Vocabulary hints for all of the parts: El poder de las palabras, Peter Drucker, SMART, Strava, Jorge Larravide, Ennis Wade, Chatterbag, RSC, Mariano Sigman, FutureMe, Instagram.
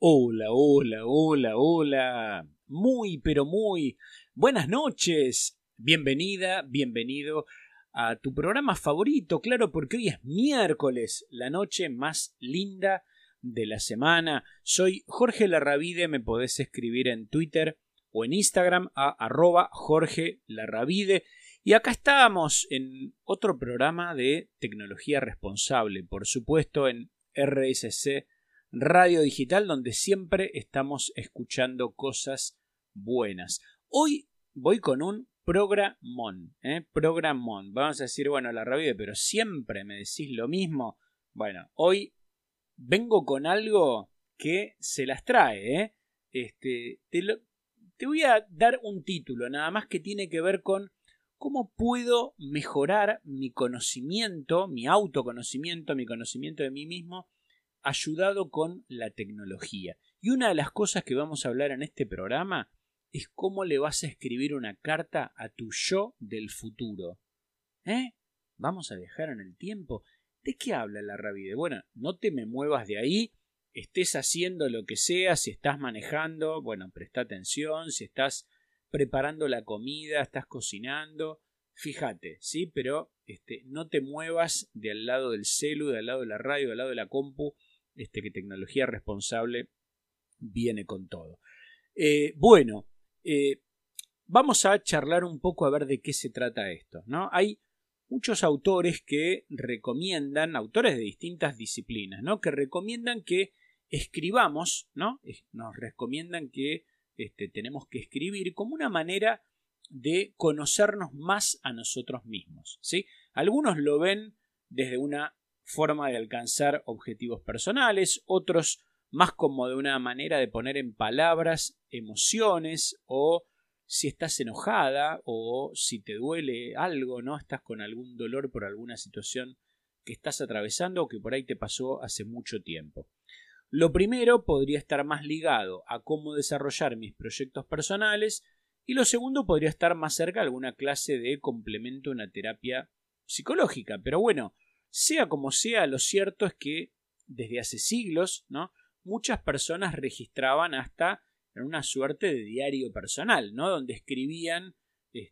Hola, hola, hola, hola. Muy, pero muy buenas noches. Bienvenida, bienvenido a tu programa favorito, claro, porque hoy es miércoles, la noche más linda de la semana. Soy Jorge Larravide, me podés escribir en Twitter o en Instagram a @JorgeLarravide. Y acá estamos en otro programa de tecnología responsable, por supuesto en RSC. Radio Digital, donde siempre estamos escuchando cosas buenas. Hoy voy con un programón, programón. Vamos a decir, bueno, Larravide, pero siempre me decís lo mismo. Bueno, hoy vengo con algo que se las trae, te voy a dar un título, nada más, que tiene que ver con cómo puedo mejorar mi conocimiento, mi autoconocimiento, mi conocimiento de mí mismo, ayudado con la tecnología. Y una de las cosas que vamos a hablar en este programa es cómo le vas a escribir una carta a tu yo del futuro. ¿Vamos a viajar en el tiempo? ¿De qué habla Larravide? Bueno, no te me muevas de ahí, estés haciendo lo que sea, si estás manejando, bueno, presta atención, si estás preparando la comida, estás cocinando, fíjate, ¿sí? Pero no te muevas de al lado del celu, de al lado de la radio, de al lado de la compu, que tecnología responsable viene con todo. Vamos a charlar un poco a ver de qué se trata esto, ¿no? Hay muchos autores que recomiendan, autores de distintas disciplinas, ¿no? Que recomiendan que escribamos, ¿no? Nos recomiendan que tenemos que escribir como una manera de conocernos más a nosotros mismos, ¿sí? Algunos lo ven desde una forma de alcanzar objetivos personales, otros más como de una manera de poner en palabras emociones, o si estás enojada o si te duele algo, ¿no? Estás con algún dolor por alguna situación que estás atravesando o que por ahí te pasó hace mucho tiempo. Lo primero podría estar más ligado a cómo desarrollar mis proyectos personales y lo segundo podría estar más cerca a alguna clase de complemento a una terapia psicológica, pero bueno, sea como sea, lo cierto es que desde hace siglos, ¿no?, muchas personas registraban hasta en una suerte de diario personal, ¿no?, donde escribían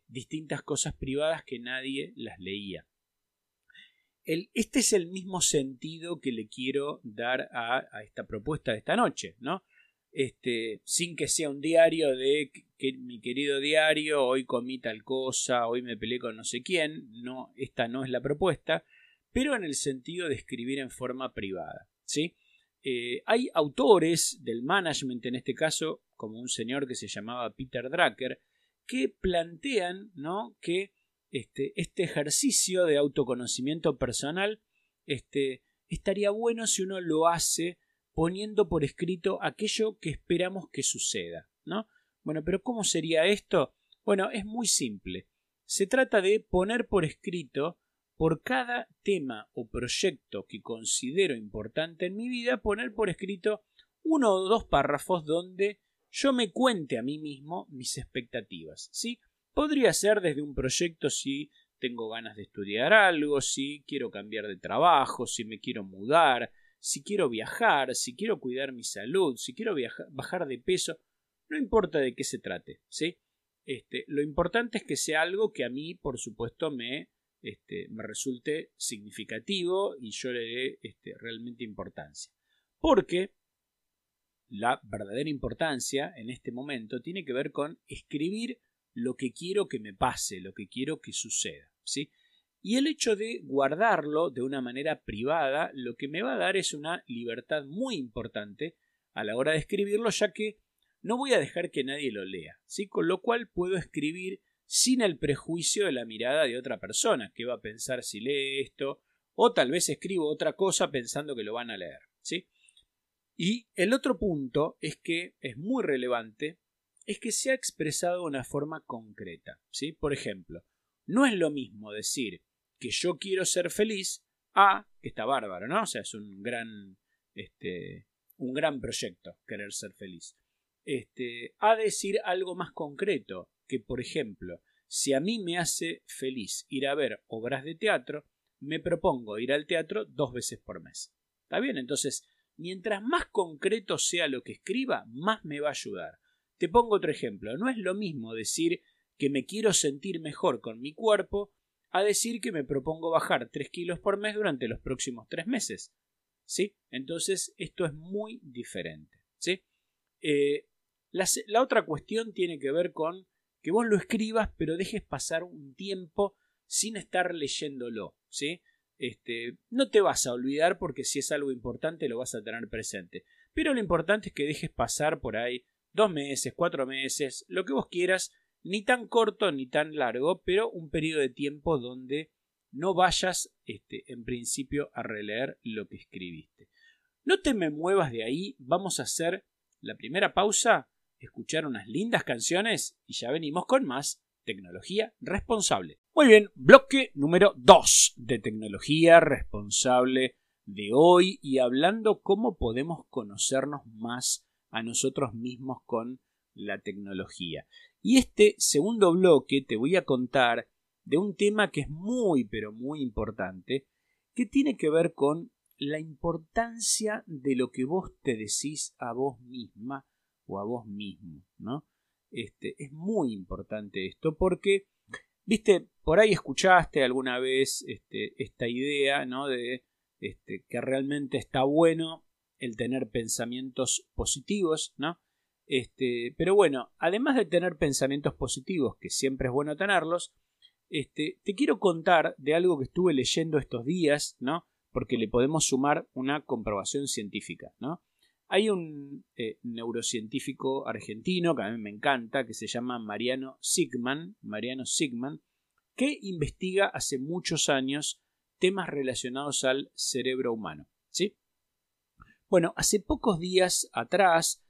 distintas cosas privadas que nadie las leía. Este es el mismo sentido que le quiero dar a esta propuesta de esta noche, ¿no? Sin que sea un diario de que mi querido diario, hoy comí tal cosa, hoy me peleé con no sé quién, no, esta no es la propuesta, pero en el sentido de escribir en forma privada, ¿sí? Hay autores del management, en este caso, como un señor que se llamaba Peter Drucker, que plantean, ¿no?, que este ejercicio de autoconocimiento personal estaría bueno si uno lo hace poniendo por escrito aquello que esperamos que suceda, ¿no? Bueno, pero ¿cómo sería esto? Bueno, es muy simple. Se trata de poner por escrito, por cada tema o proyecto que considero importante en mi vida, poner por escrito 1 o 2 párrafos donde yo me cuente a mí mismo mis expectativas, ¿sí? Podría ser desde un proyecto si tengo ganas de estudiar algo, si quiero cambiar de trabajo, si me quiero mudar, si quiero viajar, si quiero cuidar mi salud, si quiero bajar de peso, no importa de qué se trate, ¿sí? Lo importante es que sea algo que a mí, por supuesto, me resulte significativo y yo le dé realmente importancia. Porque la verdadera importancia en este momento tiene que ver con escribir lo que quiero que me pase, lo que quiero que suceda, ¿sí? Y el hecho de guardarlo de una manera privada lo que me va a dar es una libertad muy importante a la hora de escribirlo, ya que no voy a dejar que nadie lo lea, ¿sí? Con lo cual puedo escribir sin el prejuicio de la mirada de otra persona, que va a pensar si lee esto, o tal vez escribo otra cosa pensando que lo van a leer, ¿sí? Y el otro punto es que es muy relevante, es que sea expresado de una forma concreta, ¿sí? Por ejemplo, no es lo mismo decir que yo quiero ser feliz, que está bárbaro, ¿no? O sea, es un gran proyecto querer ser feliz. A decir algo más concreto, que por ejemplo, si a mí me hace feliz ir a ver obras de teatro, me propongo ir al teatro 2 veces por mes. ¿Está bien? Entonces, mientras más concreto sea lo que escriba, más me va a ayudar. Te pongo otro ejemplo. No es lo mismo decir que me quiero sentir mejor con mi cuerpo a decir que me propongo bajar 3 kilos por mes durante los próximos 3 meses. ¿Sí? Entonces esto es muy diferente. ¿Sí? La otra cuestión tiene que ver con que vos lo escribas pero dejes pasar un tiempo sin estar leyéndolo. ¿Sí? No te vas a olvidar porque si es algo importante lo vas a tener presente. Pero lo importante es que dejes pasar por ahí 2 meses, 4 meses, lo que vos quieras, ni tan corto ni tan largo, pero un periodo de tiempo donde no vayas en principio a releer lo que escribiste. No te me muevas de ahí, vamos a hacer la primera pausa, escuchar unas lindas canciones y ya venimos con más tecnología responsable. Muy bien, bloque número 2 de tecnología responsable de hoy y hablando cómo podemos conocernos más a nosotros mismos con la tecnología. Y este segundo bloque te voy a contar de un tema que es muy pero muy importante, que tiene que ver con la importancia de lo que vos te decís a vos misma o a vos mismo, ¿no? Es muy importante esto porque, viste, por ahí escuchaste alguna vez esta idea, ¿no? De que realmente está bueno el tener pensamientos positivos, ¿no? Pero bueno, además de tener pensamientos positivos, que siempre es bueno tenerlos, te quiero contar de algo que estuve leyendo estos días, ¿no? Porque le podemos sumar una comprobación científica, ¿no? Hay un neurocientífico argentino que a mí me encanta, que se llama Mariano Sigman, que investiga hace muchos años temas relacionados al cerebro humano, ¿sí? Bueno, hace pocos días atrás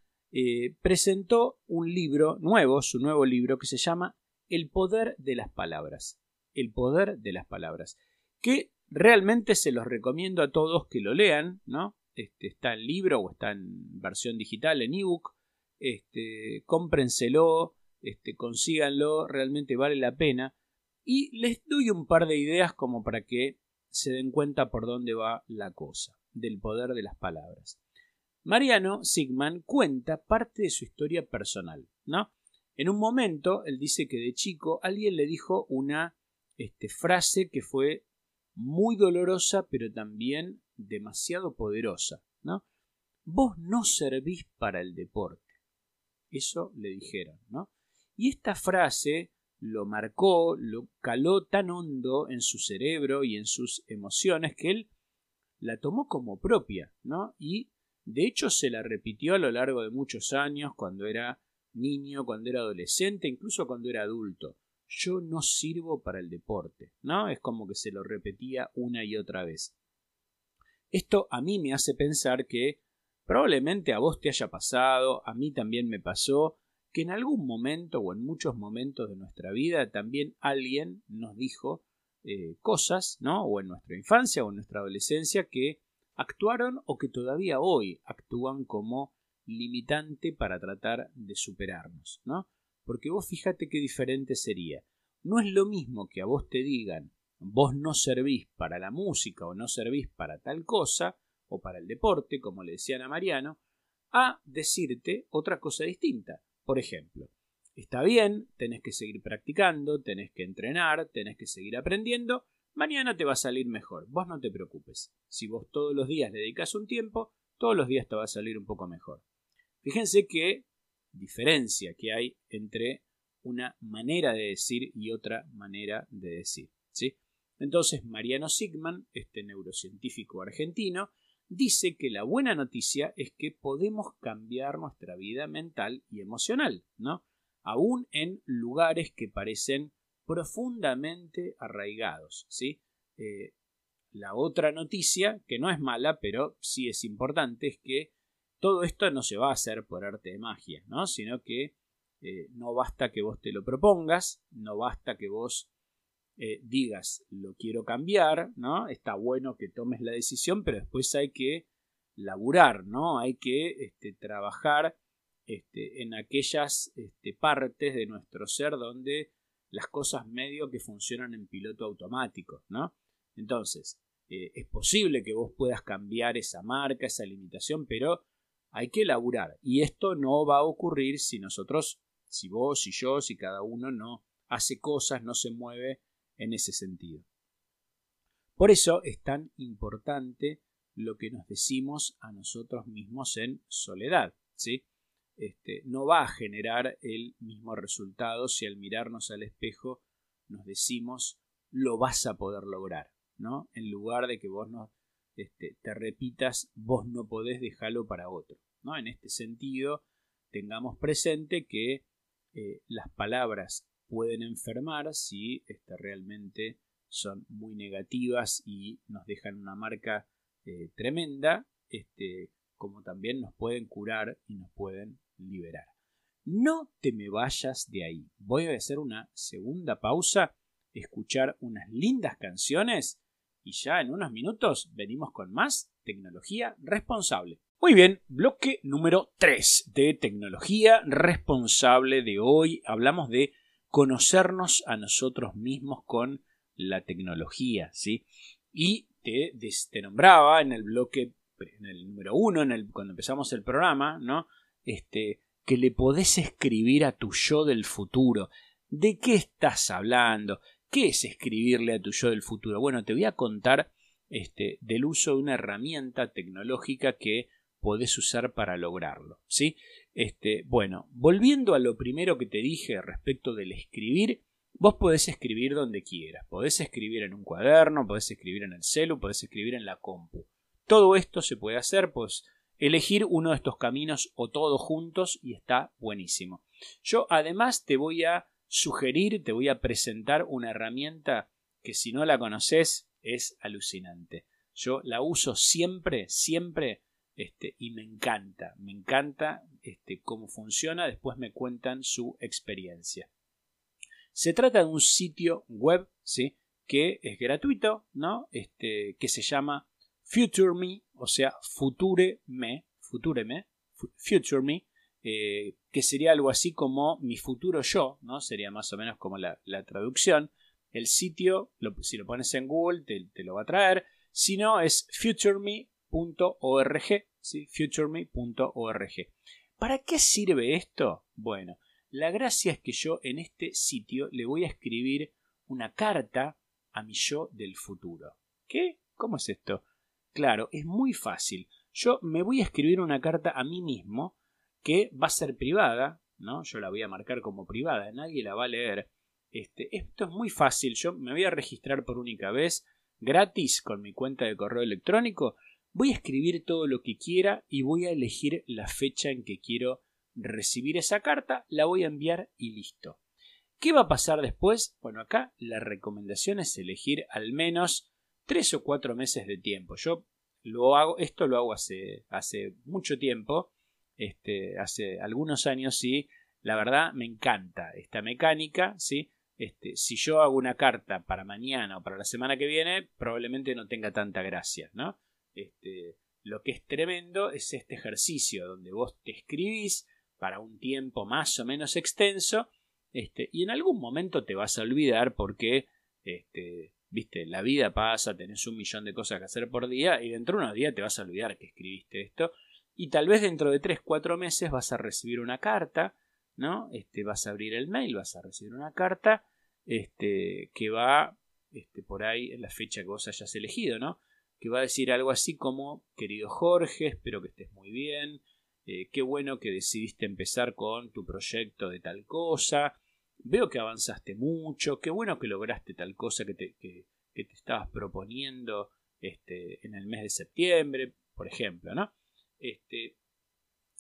presentó un libro nuevo, su nuevo libro, que se llama El poder de las palabras. El poder de las palabras. Que realmente se los recomiendo a todos que lo lean, ¿no? Está en libro o está en versión digital, en ebook. Cómprenselo, consíganlo, realmente vale la pena. Y les doy un par de ideas como para que se den cuenta por dónde va la cosa. Del poder de las palabras. Mariano Sigman cuenta parte de su historia personal, ¿no? En un momento, él dice que de chico alguien le dijo una frase que fue muy dolorosa, pero también demasiado poderosa, ¿no? Vos no servís para el deporte. Eso le dijeron, ¿no? Y esta frase lo marcó, lo caló tan hondo en su cerebro y en sus emociones que él la tomó como propia, ¿no? Y de hecho se la repitió a lo largo de muchos años, cuando era niño, cuando era adolescente, incluso cuando era adulto. Yo no sirvo para el deporte, ¿no? Es como que se lo repetía una y otra vez. Esto a mí me hace pensar que probablemente a vos te haya pasado, a mí también me pasó, que en algún momento o en muchos momentos de nuestra vida también alguien nos dijo cosas, ¿no? O en nuestra infancia o en nuestra adolescencia que actuaron o que todavía hoy actúan como limitante para tratar de superarnos, ¿no? Porque vos fíjate qué diferente sería. No es lo mismo que a vos te digan vos no servís para la música o no servís para tal cosa o para el deporte, como le decían a Mariano, a decirte otra cosa distinta. Por ejemplo, está bien, tenés que seguir practicando, tenés que entrenar, tenés que seguir aprendiendo. Mañana te va a salir mejor. Vos no te preocupes. Si vos todos los días le dedicás un tiempo, todos los días te va a salir un poco mejor. Fíjense qué diferencia que hay entre una manera de decir y otra manera de decir, ¿sí? Entonces, Mariano Sigman, este neurocientífico argentino, dice que la buena noticia es que podemos cambiar nuestra vida mental y emocional, ¿no? Aún en lugares que parecen profundamente arraigados, ¿sí? La otra noticia, que no es mala, pero sí es importante, es que todo esto no se va a hacer por arte de magia, ¿no? Sino que no basta que vos te lo propongas, no basta que vos digas, lo quiero cambiar, ¿no? Está bueno que tomes la decisión, pero después hay que laburar, ¿no? Hay que trabajar en aquellas partes de nuestro ser donde las cosas medio que funcionan en piloto automático, ¿no? Entonces, Es posible que vos puedas cambiar esa marca, esa limitación, pero hay que laburar. Y esto no va a ocurrir si nosotros, si vos, si yo, si cada uno no hace cosas, no se mueve en ese sentido. Por eso es tan importante lo que nos decimos a nosotros mismos en soledad, ¿sí? No va a generar el mismo resultado si al mirarnos al espejo nos decimos lo vas a poder lograr, ¿no? En lugar de que vos no, te repitas vos no podés, dejarlo para otro, ¿no? En este sentido, tengamos presente que las palabras pueden enfermar si realmente son muy negativas y nos dejan una marca tremenda, como también nos pueden curar y nos pueden liberar. No te me vayas de ahí. Voy a hacer una segunda pausa, escuchar unas lindas canciones y ya en unos minutos venimos con más tecnología responsable. Muy bien, bloque número 3 de tecnología responsable de hoy. Hablamos de conocernos a nosotros mismos con la tecnología, ¿sí? Y te nombraba en el bloque, en el número 1, cuando empezamos el programa, ¿no? Que le podés escribir a tu yo del futuro. ¿De qué estás hablando? ¿Qué es escribirle a tu yo del futuro? Bueno, te voy a contar del uso de una herramienta tecnológica que podés usar para lograrlo, ¿sí? Bueno, volviendo a lo primero que te dije respecto del escribir, vos podés escribir donde quieras. Podés escribir en un cuaderno, podés escribir en el celu, podés escribir en la compu. Todo esto se puede hacer, pues elegir uno de estos caminos o todos juntos y está buenísimo. Yo además te voy a sugerir, te voy a presentar una herramienta que si no la conoces es alucinante. Yo la uso siempre, siempre y me encanta cómo funciona. Después me cuentan su experiencia. Se trata de un sitio web, ¿sí? Que es gratuito, ¿no? Que se llama FutureMe, o sea, FutureMe, que sería algo así como mi futuro yo, ¿no? Sería más o menos como la traducción. El sitio, si lo pones en Google, te lo va a traer. Si no, es futureme.org, ¿sí? futureme.org. ¿Para qué sirve esto? Bueno, la gracia es que yo en este sitio le voy a escribir una carta a mi yo del futuro. ¿Qué? ¿Cómo es esto? Claro, es muy fácil. Yo me voy a escribir una carta a mí mismo que va a ser privada, ¿no? Yo la voy a marcar como privada, nadie la va a leer. Esto es muy fácil. Yo me voy a registrar por única vez, gratis, con mi cuenta de correo electrónico. Voy a escribir todo lo que quiera y voy a elegir la fecha en que quiero recibir esa carta. La voy a enviar y listo. ¿Qué va a pasar después? Bueno, acá la recomendación es elegir al menos 3 o 4 meses de tiempo. Yo lo hago hace mucho tiempo, hace algunos años, y la verdad me encanta esta mecánica, ¿sí? Si yo hago una carta para mañana o para la semana que viene, probablemente no tenga tanta gracia, ¿no? Lo que es tremendo es este ejercicio donde vos te escribís para un tiempo más o menos extenso, y en algún momento te vas a olvidar porque viste, la vida pasa, tenés 1.000.000 de cosas que hacer por día y dentro de unos días te vas a olvidar que escribiste esto y tal vez dentro de 3 o 4 meses vas a recibir una carta, ¿no? Vas a abrir el mail, vas a recibir una carta que va por ahí en la fecha que vos hayas elegido, ¿no? Que va a decir algo así como: querido Jorge, espero que estés muy bien, qué bueno que decidiste empezar con tu proyecto de tal cosa. Veo que avanzaste mucho, qué bueno que lograste tal cosa que te estabas proponiendo en el mes de septiembre, por ejemplo, ¿no?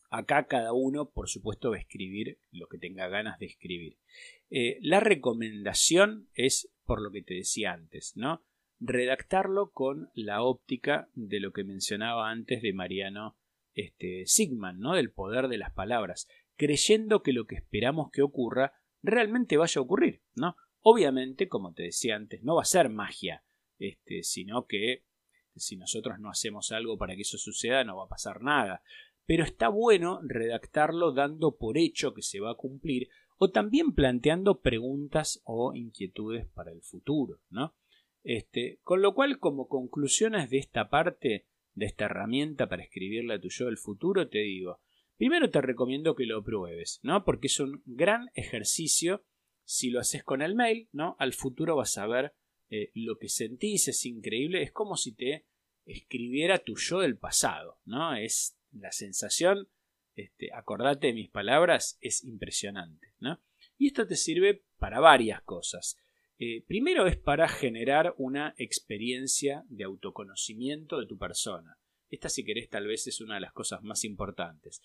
Acá cada uno, por supuesto, va a escribir lo que tenga ganas de escribir. La recomendación es, por lo que te decía antes, ¿no? Redactarlo con la óptica de lo que mencionaba antes de Mariano Sigman, ¿no? Del poder de las palabras, creyendo que lo que esperamos que ocurra realmente vaya a ocurrir, ¿no? Obviamente, como te decía antes, no va a ser magia, sino que si nosotros no hacemos algo para que eso suceda, no va a pasar nada. Pero está bueno redactarlo dando por hecho que se va a cumplir o también planteando preguntas o inquietudes para el futuro, ¿no? Con lo cual, como conclusiones de esta parte, de esta herramienta para escribirle a tu yo del futuro, te digo, primero te recomiendo que lo pruebes, ¿no? Porque es un gran ejercicio. Si lo haces con el mail, ¿no? Al futuro vas a ver lo que sentís, es increíble. Es como si te escribiera tu yo del pasado, ¿no? Es la sensación, acordate de mis palabras, es impresionante, ¿no? Y esto te sirve para varias cosas. Primero es para generar una experiencia de autoconocimiento de tu persona. Esta, si querés, tal vez es una de las cosas más importantes.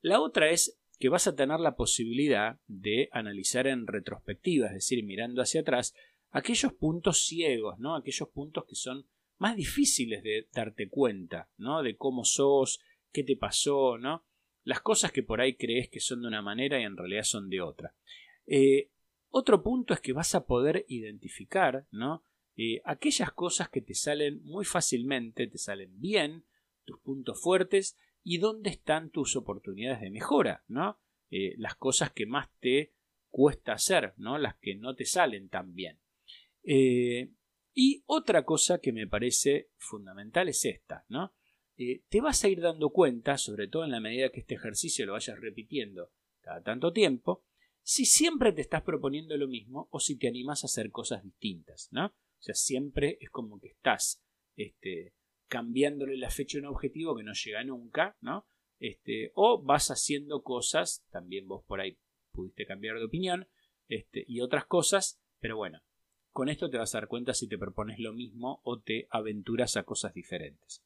La otra es que vas a tener la posibilidad de analizar en retrospectiva, es decir, mirando hacia atrás, aquellos puntos ciegos, ¿no? Aquellos puntos que son más difíciles de darte cuenta, ¿no? De cómo sos, qué te pasó, ¿no? Las cosas que por ahí crees que son de una manera y en realidad son de otra. Otro punto es que vas a poder identificar, ¿no? Aquellas cosas que te salen muy fácilmente, te salen bien, tus puntos fuertes y dónde están tus oportunidades de mejora, ¿no? Las cosas que más te cuesta hacer, ¿no? Las que no te salen tan bien. Y otra cosa que me parece fundamental es esta, ¿no? Te vas a ir dando cuenta, sobre todo en la medida que este ejercicio lo vayas repitiendo cada tanto tiempo, si siempre te estás proponiendo lo mismo o si te animas a hacer cosas distintas, ¿no? O sea, siempre es como que estás cambiándole la fecha a un objetivo que no llega nunca, ¿no? O vas haciendo cosas, también vos por ahí pudiste cambiar de opinión, y otras cosas, pero bueno, con esto te vas a dar cuenta si te propones lo mismo o te aventuras a cosas diferentes.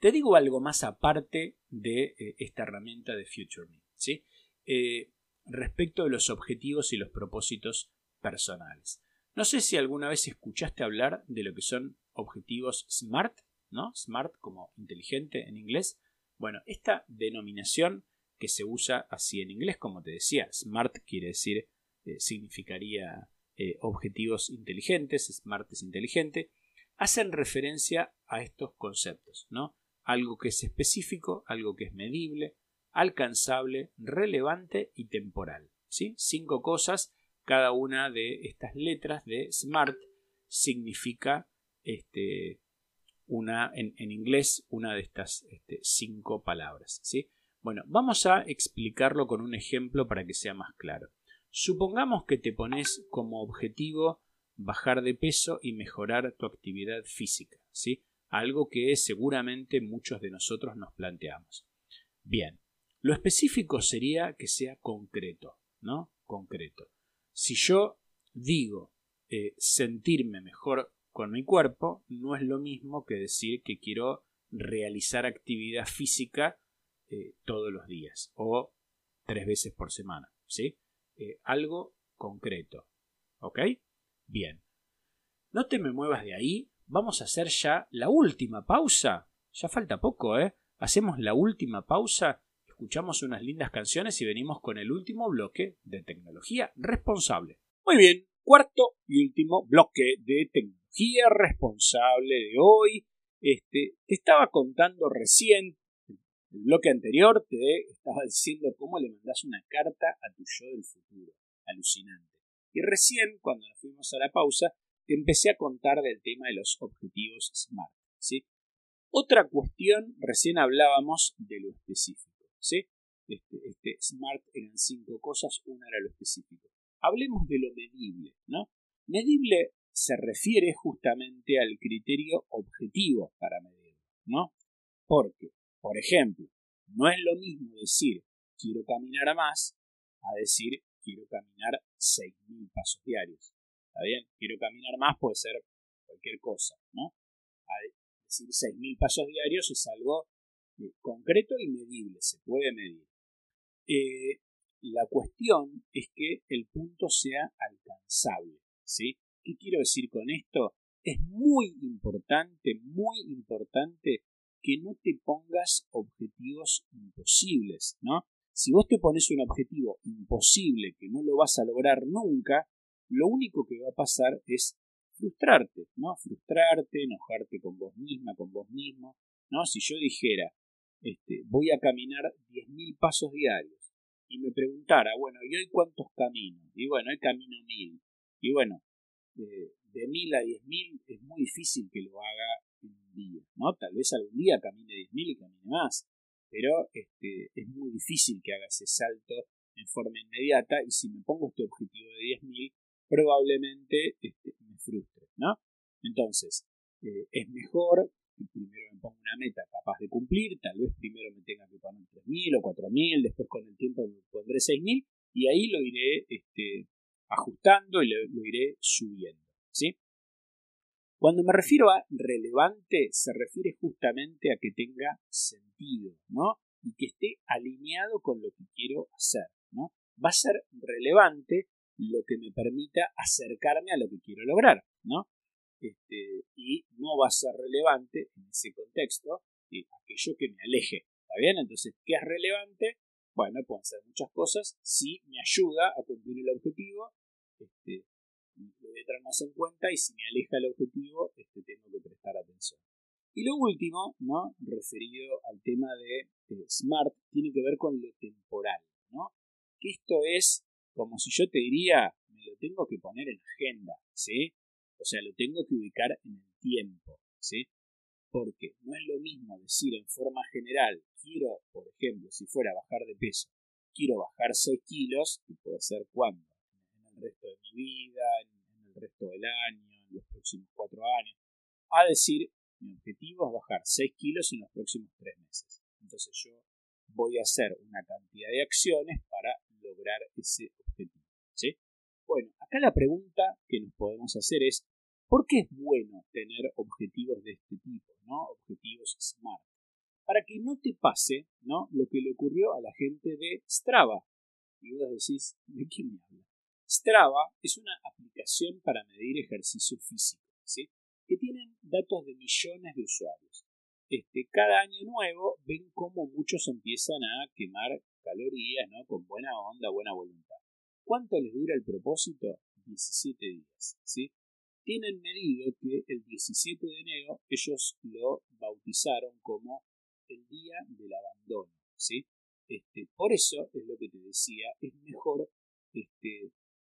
Te digo algo más aparte de esta herramienta de FutureMe, ¿sí? Respecto de los objetivos y los propósitos personales. No sé si alguna vez escuchaste hablar de lo que son objetivos SMART, ¿no? SMART como inteligente en inglés. Bueno, esta denominación que se usa así en inglés, como te decía, SMART quiere decir, significaría objetivos inteligentes, SMART es inteligente, hacen referencia a estos conceptos, ¿no? Algo que es específico, algo que es medible, alcanzable, relevante y temporal, ¿sí? 5 cosas. Cada una de estas letras de SMART significa en inglés una de estas 5 palabras, ¿sí? Bueno, vamos a explicarlo con un ejemplo para que sea más claro. Supongamos que te pones como objetivo bajar de peso y mejorar tu actividad física, ¿sí? Algo que seguramente muchos de nosotros nos planteamos. Bien, lo específico sería que sea concreto, ¿no? Concreto. Si yo digo sentirme mejor con mi cuerpo, no es lo mismo que decir que quiero realizar actividad física todos los días o 3 veces por semana, ¿sí? Algo concreto, ¿ok? Bien, no te me muevas de ahí, vamos a hacer ya la última pausa, ya falta poco, ¿eh? Hacemos la última pausa. Escuchamos unas lindas canciones y venimos con el último bloque de tecnología responsable. Muy bien, cuarto y último bloque de tecnología responsable de hoy. Te estaba contando recién, el bloque anterior te estaba diciendo cómo le mandás una carta a tu yo del futuro. Alucinante. Y recién, cuando nos fuimos a la pausa, te empecé a contar del tema de los objetivos SMART, ¿sí? Otra cuestión, recién hablábamos de lo específico. ¿Sí? SMART eran 5 cosas, una era lo específico. Hablemos de lo medible, ¿no? Medible se refiere justamente al criterio objetivo para medir, ¿no? Porque, por ejemplo, no es lo mismo decir quiero caminar más a decir quiero caminar 6.000 pasos diarios. ¿Está bien? Quiero caminar más puede ser cualquier cosa, ¿no? A decir 6.000 pasos diarios es algo concreto y medible, se puede medir. La cuestión es que el punto sea alcanzable, ¿sí? ¿Qué quiero decir con esto? Es muy importante que no te pongas objetivos imposibles, ¿no? Si vos te pones un objetivo imposible que no lo vas a lograr nunca, lo único que va a pasar es frustrarte, ¿no? Frustrarte, enojarte con vos misma, con vos mismo, ¿no? Si yo dijera voy a caminar 10.000 pasos diarios y me preguntara, bueno, ¿y hoy cuántos camino? Y bueno, hoy camino 1.000. Y bueno, de 1000 a 10.000 es muy difícil que lo haga en un día, ¿no? Tal vez algún día camine 10.000 y camine más, pero es muy difícil que haga ese salto en forma inmediata, y si me pongo este objetivo de 10.000, probablemente me frustre, ¿no? Entonces, es mejor que primero me ponga una meta capaz de cumplir, tal vez primero me tenga que poner 3.000 o 4.000, después con el tiempo me pondré 6.000, y ahí lo iré ajustando y lo iré subiendo, ¿sí? Cuando me refiero a relevante, se refiere justamente a que tenga sentido, ¿no? Y que esté alineado con lo que quiero hacer, ¿no? Va a ser relevante lo que me permita acercarme a lo que quiero lograr, ¿no? Y no va a ser relevante en ese contexto aquello que me aleje, ¿está bien? Entonces, ¿qué es relevante? Bueno, pueden ser muchas cosas. Si me ayuda a cumplir el objetivo, lo voy a tener más en cuenta, y si me aleja el objetivo, tengo que prestar atención. Y lo último, ¿no? Referido al tema de SMART, tiene que ver con lo temporal, ¿no? Que esto es como si yo te diría, me lo tengo que poner en agenda, ¿sí? O sea, lo tengo que ubicar en el tiempo, ¿sí? Porque no es lo mismo decir en forma general, quiero, por ejemplo, si fuera a bajar de peso, quiero bajar 6 kilos, que puede ser cuándo, en el resto de mi vida, en el resto del año, en los próximos 4 años, a decir, mi objetivo es bajar 6 kilos en los próximos 3 meses. Entonces yo voy a hacer una cantidad de acciones para lograr ese objetivo, ¿sí? Bueno, acá la pregunta que nos podemos hacer es, ¿por qué es bueno tener objetivos de este tipo, ¿no? Objetivos SMART. Para que no te pase, ¿no?, lo que le ocurrió a la gente de Strava. Y vos decís, ¿de quién me habla? Strava es una aplicación para medir ejercicio físico, ¿sí? Que tienen datos de millones de usuarios. Cada año nuevo ven cómo muchos empiezan a quemar calorías, ¿no? Con buena onda, buena voluntad. ¿Cuánto les dura el propósito? 17 días, ¿sí? Tienen medido que el 17 de enero ellos lo bautizaron como el día del abandono, ¿sí? Por eso es lo que te decía, es mejor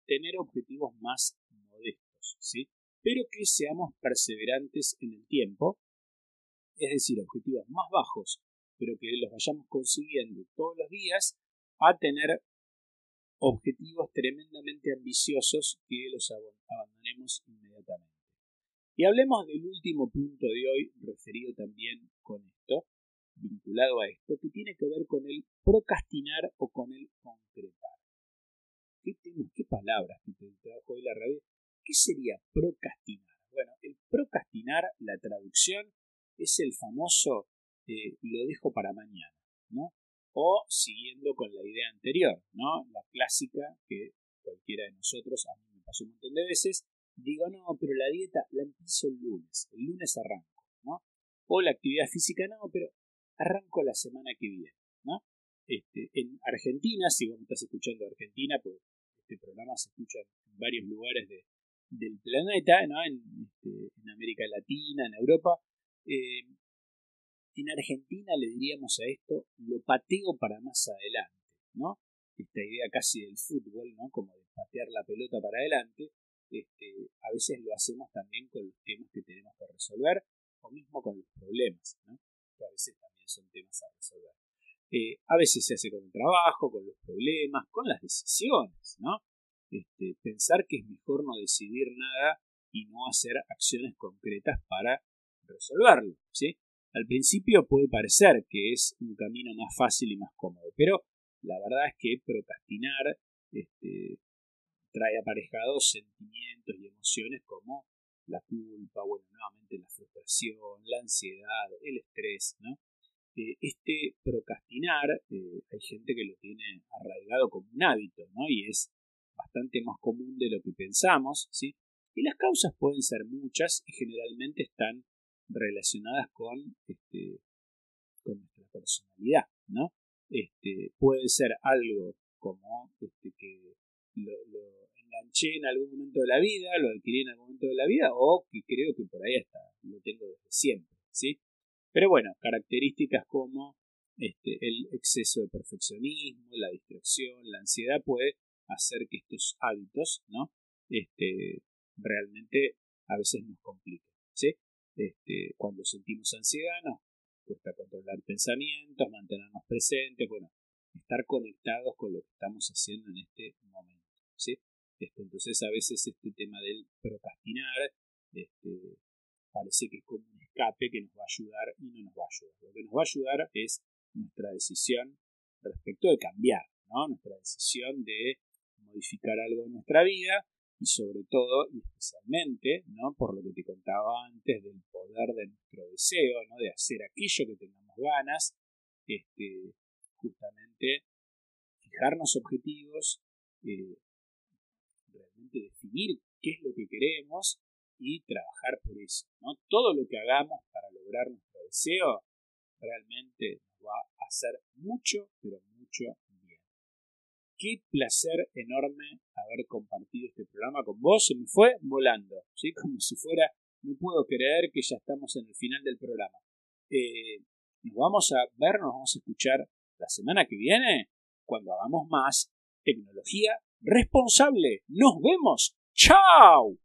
tener objetivos más modestos, ¿sí? Pero que seamos perseverantes en el tiempo, es decir, objetivos más bajos, pero que los vayamos consiguiendo todos los días, a tener objetivos tremendamente ambiciosos que los abandonemos inmediatamente. Y hablemos del último punto de hoy, referido también con esto, vinculado a esto, que tiene que ver con el procrastinar o con el concretar. ¿Qué temas, qué palabras que te trajo hoy Larravide? ¿Qué sería procrastinar? Bueno, el procrastinar, la traducción, es el famoso lo dejo para mañana, ¿no? O siguiendo con la idea anterior, ¿no? La clásica que cualquiera de nosotros, a mí me pasó un montón de veces, digo, no, pero la dieta la empiezo el lunes arranco, ¿no? O la actividad física, no, pero arranco la semana que viene, ¿no? En Argentina, si vos me estás escuchando de Argentina, pues este programa se escucha en varios lugares del planeta, ¿no? En América Latina, en Europa. En Argentina le diríamos a esto, lo pateo para más adelante, ¿no? Esta idea casi del fútbol, ¿no? Como de patear la pelota para adelante. A veces lo hacemos también con los temas que tenemos que resolver, o mismo con los problemas, ¿no? Que a veces también son temas a resolver. A veces se hace con el trabajo, con los problemas, con las decisiones, ¿no? Pensar que es mejor no decidir nada y no hacer acciones concretas para resolverlo, ¿sí? Al principio puede parecer que es un camino más fácil y más cómodo, pero la verdad es que procrastinar trae aparejados sentimientos y emociones como la culpa, bueno, nuevamente la frustración, la ansiedad, el estrés, ¿no? Procrastinar, hay gente que lo tiene arraigado como un hábito, ¿no? Y es bastante más común de lo que pensamos, ¿sí? Y las causas pueden ser muchas y generalmente están relacionadas con nuestra personalidad, ¿no? Puede ser algo como que lo enganché en algún momento de la vida, lo adquirí en algún momento de la vida, o que creo que por ahí hasta lo tengo desde siempre, ¿sí? Pero bueno, características como el exceso de perfeccionismo, la distracción, la ansiedad puede hacer que estos hábitos, ¿no?, realmente a veces nos complica, ¿sí? Cuando sentimos ansiedad nos cuesta controlar pensamientos, mantenernos presentes, bueno, estar conectados con lo que estamos haciendo en este momento, ¿sí? Entonces a veces este tema del procrastinar parece que es como un escape que nos va a ayudar y no nos va a ayudar. Lo que nos va a ayudar es nuestra decisión respecto de cambiar, ¿no? Nuestra decisión de modificar algo en nuestra vida y sobre todo y especialmente, ¿no? Por lo que te contaba antes del poder de nuestro deseo, ¿no? De hacer aquello que tengamos ganas, justamente fijarnos objetivos, realmente definir qué es lo que queremos y trabajar por eso, ¿no? Todo lo que hagamos para lograr nuestro deseo realmente nos va a hacer mucho, pero mucho bien. Qué placer enorme haber compartido este programa con vos. Se me fue volando, ¿sí? Como si fuera, no puedo creer que ya estamos en el final del programa. Nos vamos a ver, nos vamos a escuchar la semana que viene cuando hagamos más tecnología responsable. ¡Nos vemos! ¡Chao!